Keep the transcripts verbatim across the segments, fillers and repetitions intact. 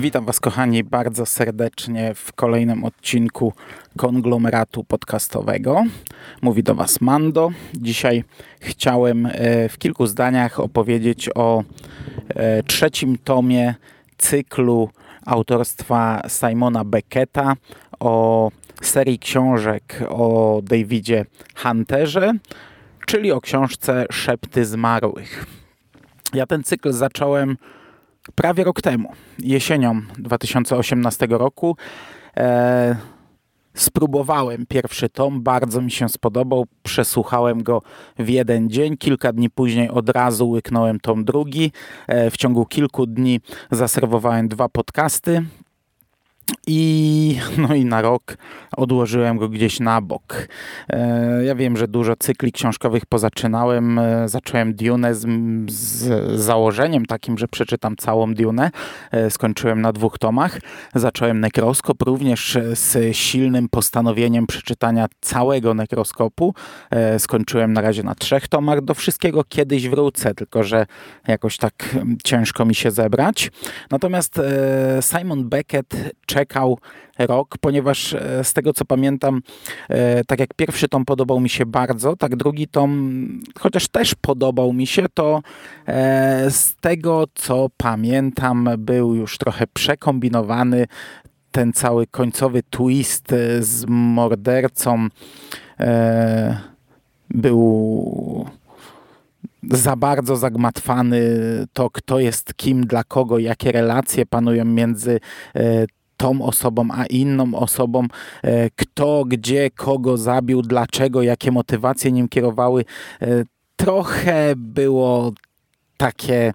Witam Was, kochani, bardzo serdecznie w kolejnym odcinku Konglomeratu Podcastowego. Mówi do Was Mando. Dzisiaj chciałem w kilku zdaniach opowiedzieć o trzecim tomie cyklu autorstwa Simona Becketa, o serii książek o Davidzie Hunterze, czyli o książce Szepty zmarłych. Ja ten cykl zacząłem prawie rok temu, jesienią dwa tysiące osiemnastego roku, e, spróbowałem pierwszy tom, bardzo mi się spodobał, przesłuchałem go w jeden dzień, kilka dni później od razu łyknąłem tom drugi, e, w ciągu kilku dni zaserwowałem dwa podcasty i, no i na rok odłożyłem go gdzieś na bok. E, ja wiem, że dużo cykli książkowych pozaczynałem. E, zacząłem Dune z, z założeniem takim, że przeczytam całą Dune. E, skończyłem na dwóch tomach. Zacząłem Nekroskop również z silnym postanowieniem przeczytania całego Nekroskopu. E, skończyłem na razie na trzech tomach. Do wszystkiego kiedyś wrócę, tylko że jakoś tak ciężko mi się zebrać. Natomiast e, Simon Beckett czekał rok, ponieważ z tego co pamiętam, tak jak pierwszy tom podobał mi się bardzo, tak drugi tom, chociaż też podobał mi się, to z tego co pamiętam był już trochę przekombinowany ten cały końcowy twist z mordercą. Był za bardzo zagmatwany to, kto jest kim, dla kogo, jakie relacje panują między e, tą osobą a inną osobą, e, kto, gdzie, kogo zabił, dlaczego, jakie motywacje nim kierowały. E, trochę było takie,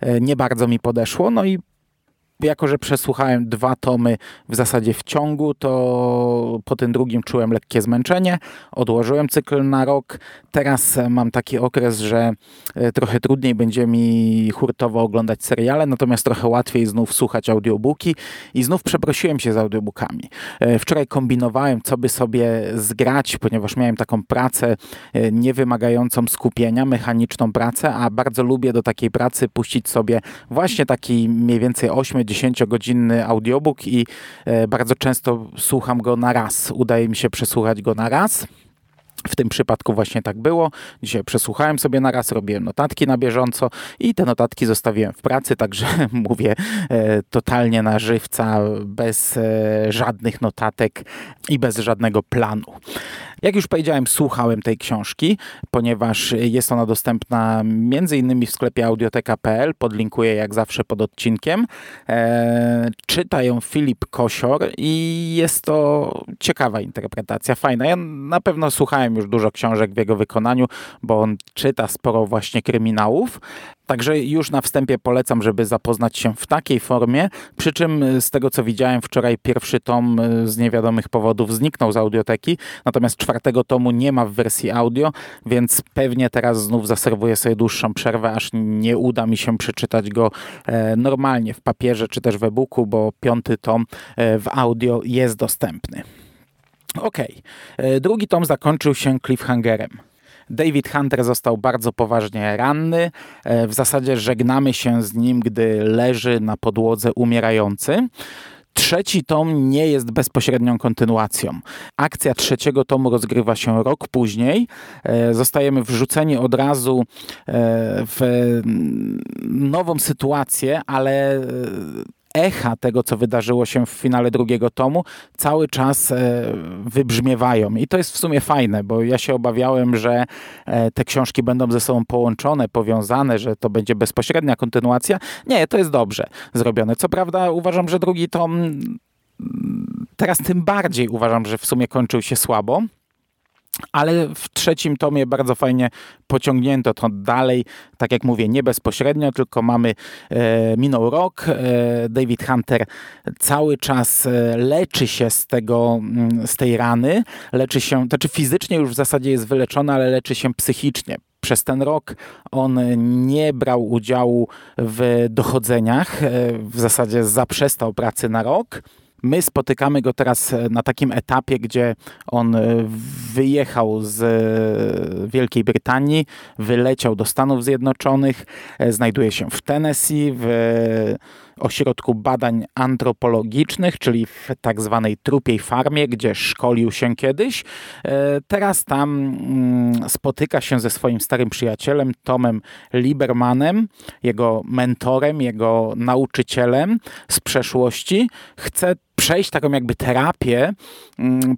e, nie bardzo mi podeszło, no i jako że przesłuchałem dwa tomy w zasadzie w ciągu, to po tym drugim czułem lekkie zmęczenie, odłożyłem cykl na rok. Teraz mam taki okres, że trochę trudniej będzie mi hurtowo oglądać seriale, natomiast trochę łatwiej znów słuchać audiobooki i znów przeprosiłem się z audiobookami. Wczoraj kombinowałem, co by sobie zgrać, ponieważ miałem taką pracę niewymagającą skupienia, mechaniczną pracę, a bardzo lubię do takiej pracy puścić sobie właśnie taki mniej więcej ośmiu dziesięciogodzinny audiobook i e, bardzo często słucham go na raz. Udaje mi się przesłuchać go na raz. W tym przypadku właśnie tak było. Dzisiaj przesłuchałem sobie na raz, robiłem notatki na bieżąco i te notatki zostawiłem w pracy, także mówię e, totalnie na żywca, bez e, żadnych notatek i bez żadnego planu. Jak już powiedziałem, słuchałem tej książki, ponieważ jest ona dostępna między innymi w sklepie audioteka kropka pe el, podlinkuję jak zawsze pod odcinkiem. E, czyta ją Filip Kosior i jest to ciekawa interpretacja, fajna. Ja na pewno słuchałem już dużo książek w jego wykonaniu, bo on czyta sporo właśnie kryminałów. Także już na wstępie polecam, żeby zapoznać się w takiej formie, przy czym z tego co widziałem wczoraj pierwszy tom z niewiadomych powodów zniknął z audioteki, natomiast czwartego tomu nie ma w wersji audio, więc pewnie teraz znów zaserwuję sobie dłuższą przerwę, aż nie uda mi się przeczytać go normalnie w papierze czy też w e-booku, bo piąty tom w audio jest dostępny. Okej, okay. Drugi tom zakończył się cliffhangerem. David Hunter został bardzo poważnie ranny. W zasadzie żegnamy się z nim, gdy leży na podłodze umierający. Trzeci tom nie jest bezpośrednią kontynuacją. Akcja trzeciego tomu rozgrywa się rok później. Zostajemy wrzuceni od razu w nową sytuację, ale echa tego, co wydarzyło się w finale drugiego tomu, cały czas wybrzmiewają. I to jest w sumie fajne, bo ja się obawiałem, że te książki będą ze sobą połączone, powiązane, że to będzie bezpośrednia kontynuacja. Nie, to jest dobrze zrobione. Co prawda uważam, że drugi tom, teraz tym bardziej uważam, że w sumie kończył się słabo. Ale w trzecim tomie bardzo fajnie pociągnięto to dalej. Tak jak mówię, nie bezpośrednio, tylko mamy, e, minął rok. E, David Hunter cały czas leczy się z tego, z tej rany. Leczy się, to znaczy fizycznie już w zasadzie jest wyleczony, ale leczy się psychicznie. Przez ten rok on nie brał udziału w dochodzeniach. E, w zasadzie zaprzestał pracy na rok. My spotykamy go teraz na takim etapie, gdzie on wyjechał z Wielkiej Brytanii, wyleciał do Stanów Zjednoczonych, znajduje się w Tennessee, w ośrodku badań antropologicznych, czyli w tak zwanej trupiej farmie, gdzie szkolił się kiedyś. Teraz tam spotyka się ze swoim starym przyjacielem Tomem Liebermanem, jego mentorem, jego nauczycielem z przeszłości. Chce przejść taką jakby terapię,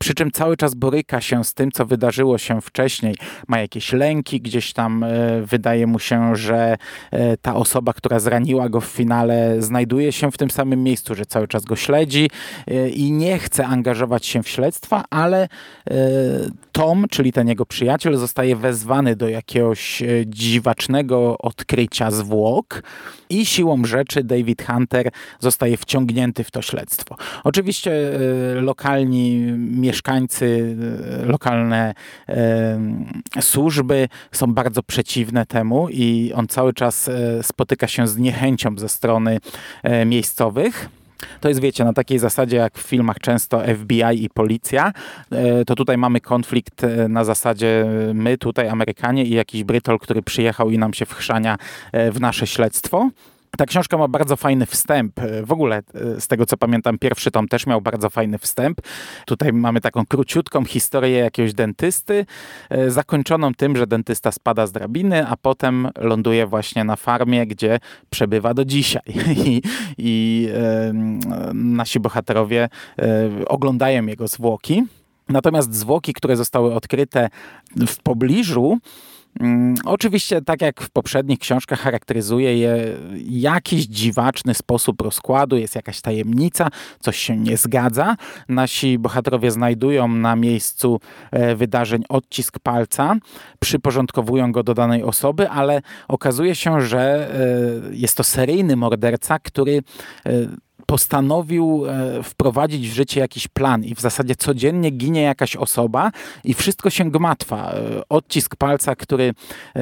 przy czym cały czas boryka się z tym, co wydarzyło się wcześniej. Ma jakieś lęki, gdzieś tam wydaje mu się, że ta osoba, która zraniła go w finale, znajduje się w tym samym miejscu, że cały czas go śledzi i nie chce angażować się w śledztwa, ale Tom, czyli ten jego przyjaciel, zostaje wezwany do jakiegoś dziwacznego odkrycia zwłok i siłą rzeczy David Hunter zostaje wciągnięty w to śledztwo. Oczywiście lokalni mieszkańcy, lokalne służby są bardzo przeciwne temu i on cały czas spotyka się z niechęcią ze strony miejscowych. To jest, wiecie, na takiej zasadzie jak w filmach często F B I i policja, to tutaj mamy konflikt na zasadzie my tutaj Amerykanie i jakiś Brytol, który przyjechał i nam się wchrzania w nasze śledztwo. Ta książka ma bardzo fajny wstęp. W ogóle, z tego co pamiętam, pierwszy tom też miał bardzo fajny wstęp. Tutaj mamy taką króciutką historię jakiegoś dentysty, zakończoną tym, że dentysta spada z drabiny, a potem ląduje właśnie na farmie, gdzie przebywa do dzisiaj. I, i e, nasi bohaterowie e, oglądają jego zwłoki. Natomiast zwłoki, które zostały odkryte w pobliżu, oczywiście, tak jak w poprzednich książkach, charakteryzuje je jakiś dziwaczny sposób rozkładu, jest jakaś tajemnica, coś się nie zgadza. Nasi bohaterowie znajdują na miejscu wydarzeń odcisk palca, przyporządkowują go do danej osoby, ale okazuje się, że jest to seryjny morderca, który postanowił wprowadzić w życie jakiś plan i w zasadzie codziennie ginie jakaś osoba i wszystko się gmatwa. Odcisk palca, który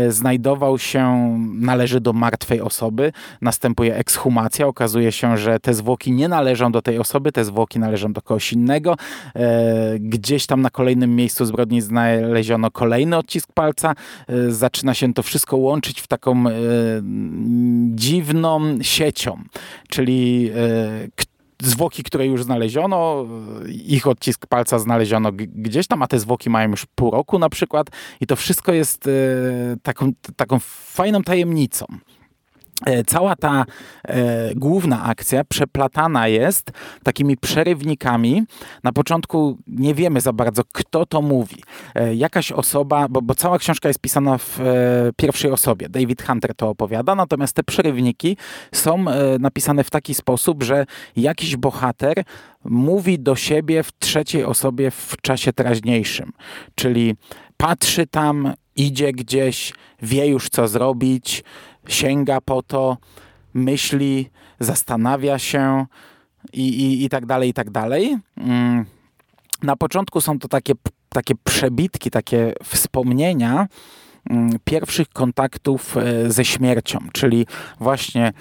znajdował się, należy do martwej osoby. Następuje ekshumacja. Okazuje się, że te zwłoki nie należą do tej osoby, te zwłoki należą do kogoś innego. Gdzieś tam na kolejnym miejscu zbrodni znaleziono kolejny odcisk palca. Zaczyna się to wszystko łączyć w taką dziwną siecią, czyli zwłoki, które już znaleziono, ich odcisk palca znaleziono gdzieś tam, a te zwłoki mają już pół roku na przykład i to wszystko jest taką, taką fajną tajemnicą. Cała ta e, główna akcja przeplatana jest takimi przerywnikami. Na początku nie wiemy za bardzo, kto to mówi. E, jakaś osoba, bo, bo cała książka jest pisana w e, pierwszej osobie. David Hunter to opowiada, natomiast te przerywniki są e, napisane w taki sposób, że jakiś bohater mówi do siebie w trzeciej osobie w czasie teraźniejszym. Czyli patrzy tam, idzie gdzieś, wie już co zrobić, sięga po to, myśli, zastanawia się i, i, i tak dalej, i tak dalej. Na początku są to takie, takie przebitki, takie wspomnienia pierwszych kontaktów ze śmiercią, czyli właśnie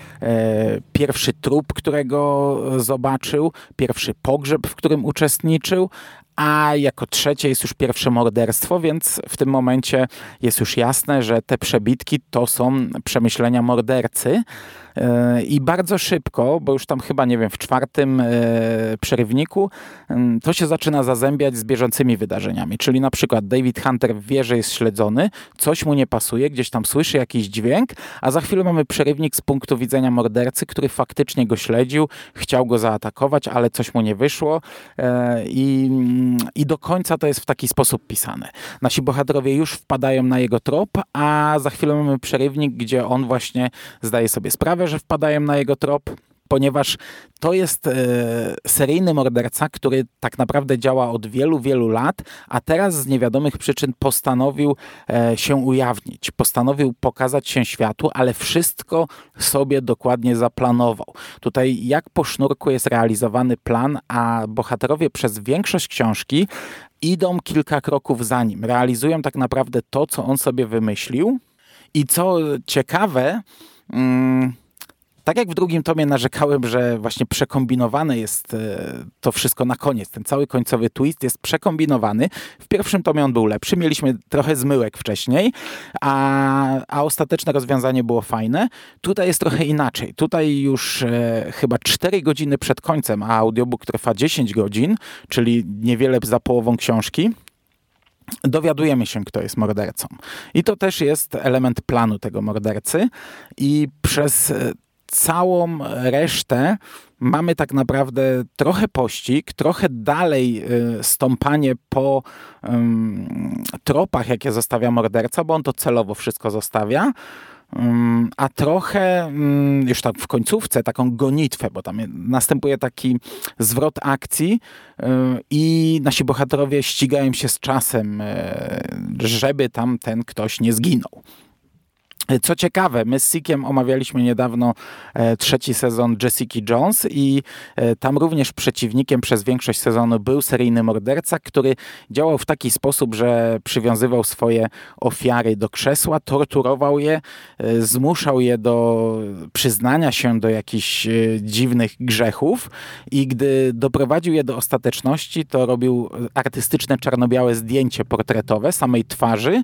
pierwszy trup, którego zobaczył, pierwszy pogrzeb, w którym uczestniczył, a jako trzecie jest już pierwsze morderstwo, więc w tym momencie jest już jasne, że te przebitki to są przemyślenia mordercy. I bardzo szybko, bo już tam chyba, nie wiem, w czwartym przerywniku to się zaczyna zazębiać z bieżącymi wydarzeniami. Czyli na przykład David Hunter wie, że jest śledzony, coś mu nie pasuje, gdzieś tam słyszy jakiś dźwięk, a za chwilę mamy przerywnik z punktu widzenia mordercy, który faktycznie go śledził, chciał go zaatakować, ale coś mu nie wyszło i, i do końca to jest w taki sposób pisane. Nasi bohaterowie już wpadają na jego trop, a za chwilę mamy przerywnik, gdzie on właśnie zdaje sobie sprawę, że wpadają na jego trop ponieważ to jest e, seryjny morderca, który tak naprawdę działa od wielu, wielu lat, a teraz z niewiadomych przyczyn postanowił e, się ujawnić, postanowił pokazać się światu, ale wszystko sobie dokładnie zaplanował. Tutaj jak po sznurku jest realizowany plan, a bohaterowie przez większość książki idą kilka kroków za nim, realizują tak naprawdę to, co on sobie wymyślił. I co ciekawe, hmm, tak jak w drugim tomie narzekałem, że właśnie przekombinowane jest to wszystko na koniec. Ten cały końcowy twist jest przekombinowany. W pierwszym tomie on był lepszy. Mieliśmy trochę zmyłek wcześniej, a, a ostateczne rozwiązanie było fajne. Tutaj jest trochę inaczej. Tutaj już e, chyba cztery godziny przed końcem, a audiobook trwa dziesięć godzin, czyli niewiele za połową książki. Dowiadujemy się, kto jest mordercą. I to też jest element planu tego mordercy. I przez całą resztę mamy tak naprawdę trochę pościg, trochę dalej stąpanie po um, tropach, jakie zostawia morderca, bo on to celowo wszystko zostawia, um, a trochę um, już tak w końcówce taką gonitwę, bo tam następuje taki zwrot akcji um, i nasi bohaterowie ścigają się z czasem, żeby tam ten ktoś nie zginął. Co ciekawe, my z Sikiem omawialiśmy niedawno trzeci sezon Jessiki Jones i tam również przeciwnikiem przez większość sezonu był seryjny morderca, który działał w taki sposób, że przywiązywał swoje ofiary do krzesła, torturował je, zmuszał je do przyznania się do jakichś dziwnych grzechów i gdy doprowadził je do ostateczności, to robił artystyczne czarno-białe zdjęcie portretowe samej twarzy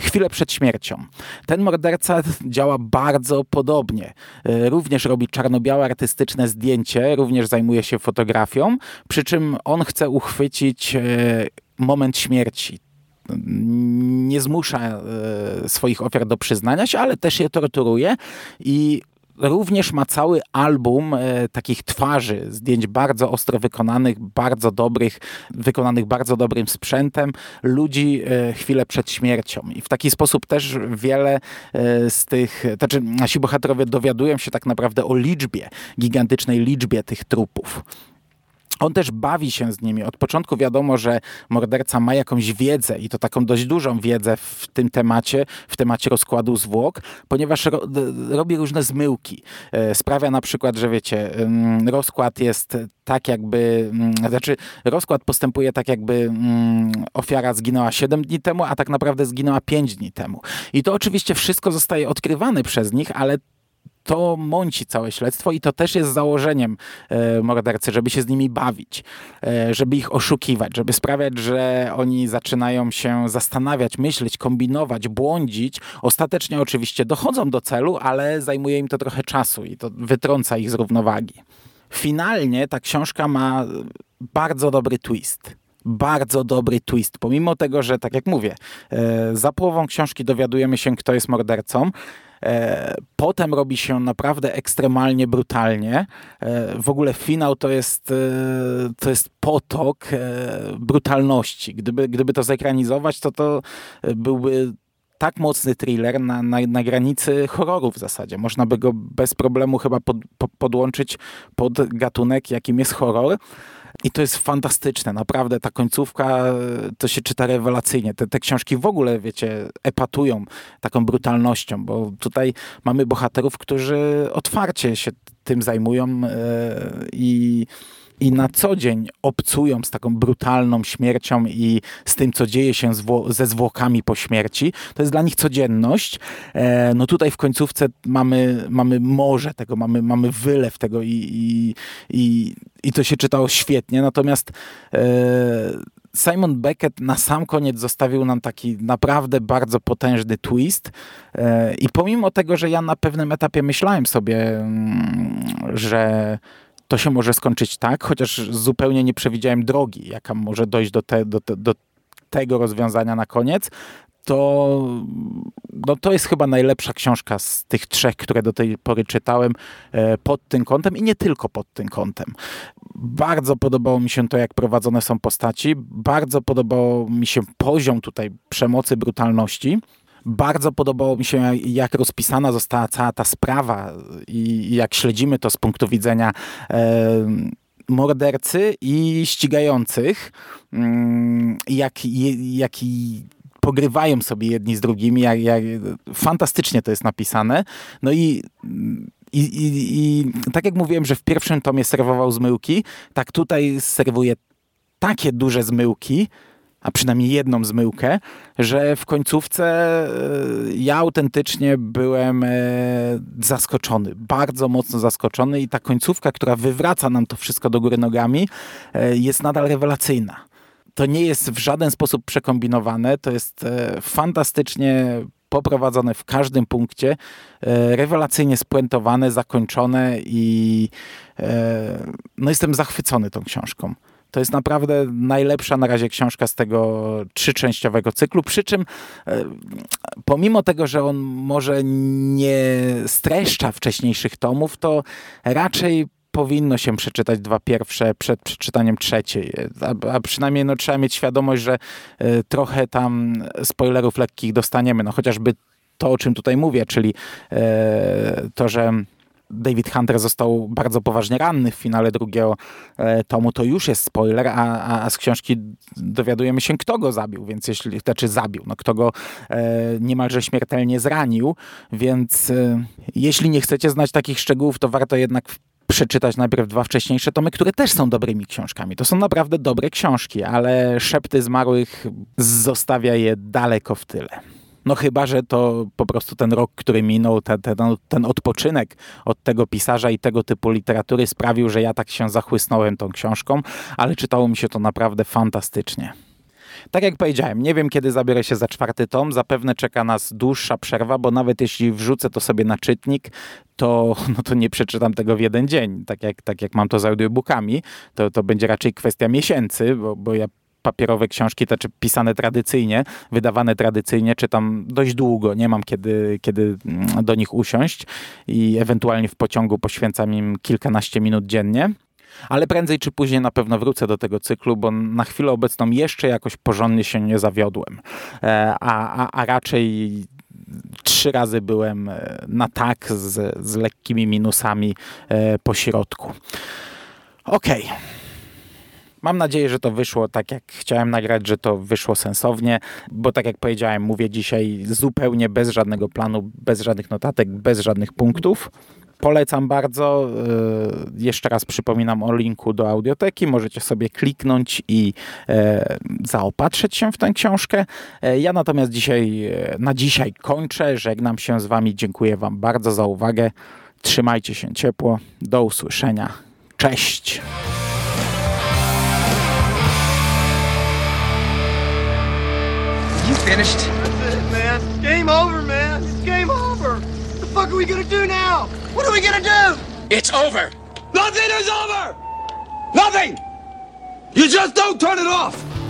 chwilę przed śmiercią. Ten morderca działa bardzo podobnie. Również robi czarno-białe artystyczne zdjęcie, również zajmuje się fotografią, przy czym on chce uchwycić moment śmierci. Nie zmusza swoich ofiar do przyznania się, ale też je torturuje i również ma cały album e, takich twarzy, zdjęć bardzo ostro wykonanych, bardzo dobrych, wykonanych bardzo dobrym sprzętem, ludzi e, chwilę przed śmiercią. I w taki sposób też wiele e, z tych, to znaczy nasi bohaterowie dowiadują się tak naprawdę o liczbie, gigantycznej liczbie tych trupów. On też bawi się z nimi. Od początku wiadomo, że morderca ma jakąś wiedzę i to taką dość dużą wiedzę w tym temacie, w temacie rozkładu zwłok, ponieważ ro- robi różne zmyłki. Sprawia na przykład, że wiecie, rozkład jest tak jakby, znaczy rozkład postępuje tak jakby ofiara zginęła siedem dni temu, a tak naprawdę zginęła pięć dni temu. I to oczywiście wszystko zostaje odkrywane przez nich, ale to mąci całe śledztwo i to też jest założeniem e, mordercy, żeby się z nimi bawić, e, żeby ich oszukiwać, żeby sprawiać, że oni zaczynają się zastanawiać, myśleć, kombinować, błądzić. Ostatecznie oczywiście dochodzą do celu, ale zajmuje im to trochę czasu i to wytrąca ich z równowagi. Finalnie ta książka ma bardzo dobry twist. Bardzo dobry twist. Pomimo tego, że tak jak mówię, e, za połową książki dowiadujemy się, kto jest mordercą, potem robi się naprawdę ekstremalnie brutalnie. W ogóle finał to jest, to jest potok brutalności. Gdyby, gdyby to zekranizować, to to byłby tak mocny thriller na, na, na granicy horroru w zasadzie. Można by go bez problemu chyba pod, pod, podłączyć pod gatunek, jakim jest horror. I to jest fantastyczne, naprawdę ta końcówka to się czyta rewelacyjnie. Te, te książki w ogóle, wiecie, epatują taką brutalnością, bo tutaj mamy bohaterów, którzy otwarcie się tym zajmują i, i na co dzień obcują z taką brutalną śmiercią i z tym, co dzieje się zwło- ze zwłokami po śmierci. To jest dla nich codzienność. No tutaj w końcówce mamy, mamy morze tego, mamy, mamy wylew tego i, i, i I to się czytało świetnie, natomiast e, Simon Beckett na sam koniec zostawił nam taki naprawdę bardzo potężny twist e, i pomimo tego, że ja na pewnym etapie myślałem sobie, m, że to się może skończyć tak, chociaż zupełnie nie przewidziałem drogi, jaka może dojść do, te, do, te, do tego rozwiązania na koniec, to, no to jest chyba najlepsza książka z tych trzech, które do tej pory czytałem pod tym kątem i nie tylko pod tym kątem. Bardzo podobało mi się to, jak prowadzone są postaci. Bardzo podobał mi się poziom tutaj przemocy, brutalności. Bardzo podobało mi się, jak rozpisana została cała ta sprawa i jak śledzimy to z punktu widzenia e, mordercy i ścigających. Jak, jak pogrywają sobie jedni z drugimi. Jak, jak, fantastycznie to jest napisane. No i I, i, I tak jak mówiłem, że w pierwszym tomie serwował zmyłki, tak tutaj serwuje takie duże zmyłki, a przynajmniej jedną zmyłkę, że w końcówce ja autentycznie byłem zaskoczony, bardzo mocno zaskoczony i ta końcówka, która wywraca nam to wszystko do góry nogami, jest nadal rewelacyjna. To nie jest w żaden sposób przekombinowane, to jest fantastycznie poprowadzone w każdym punkcie, e, rewelacyjnie spuentowane, zakończone i e, no jestem zachwycony tą książką. To jest naprawdę najlepsza na razie książka z tego trzyczęściowego cyklu, przy czym e, pomimo tego, że on może nie streszcza wcześniejszych tomów, to raczej powinno się przeczytać dwa pierwsze przed przeczytaniem trzeciej. A, a przynajmniej no, trzeba mieć świadomość, że y, trochę tam spoilerów lekkich dostaniemy. No chociażby to, o czym tutaj mówię, czyli y, to, że David Hunter został bardzo poważnie ranny w finale drugiego tomu, to już jest spoiler, a, a z książki dowiadujemy się, kto go zabił, więc jeśli, znaczy zabił, no kto go e, niemalże śmiertelnie zranił, więc e, jeśli nie chcecie znać takich szczegółów, to warto jednak przeczytać najpierw dwa wcześniejsze tomy, które też są dobrymi książkami. To są naprawdę dobre książki, ale Szepty zmarłych zostawia je daleko w tyle. No chyba, że to po prostu ten rok, który minął, ten, ten, ten odpoczynek od tego pisarza i tego typu literatury sprawił, że ja tak się zachłysnąłem tą książką, ale czytało mi się to naprawdę fantastycznie. Tak jak powiedziałem, nie wiem, kiedy zabiorę się za czwarty tom. Zapewne czeka nas dłuższa przerwa, bo nawet jeśli wrzucę to sobie na czytnik, to, no to nie przeczytam tego w jeden dzień, tak jak, tak jak mam to z audiobookami. To, to będzie raczej kwestia miesięcy, bo, bo ja papierowe książki, znaczy pisane tradycyjnie, wydawane tradycyjnie, czytam dość długo, nie mam kiedy, kiedy do nich usiąść i ewentualnie w pociągu poświęcam im kilkanaście minut dziennie. Ale prędzej czy później na pewno wrócę do tego cyklu, bo na chwilę obecną jeszcze jakoś porządnie się nie zawiodłem. A, a, a raczej trzy razy byłem na tak z, z lekkimi minusami po środku. Okej. Okay. Mam nadzieję, że to wyszło tak, jak chciałem nagrać, że to wyszło sensownie, bo tak jak powiedziałem, mówię dzisiaj zupełnie bez żadnego planu, bez żadnych notatek, bez żadnych punktów. Polecam bardzo. Jeszcze raz przypominam o linku do audioteki. Możecie sobie kliknąć i zaopatrzyć się w tę książkę. Ja natomiast dzisiaj, na dzisiaj kończę. Żegnam się z wami. Dziękuję wam bardzo za uwagę. Trzymajcie się ciepło. Do usłyszenia. Cześć! You finished? That's it, man. It's game over, man. It's game over. What the fuck are we gonna do now? What are we gonna do? It's over. Nothing is over! Nothing! You just don't turn it off!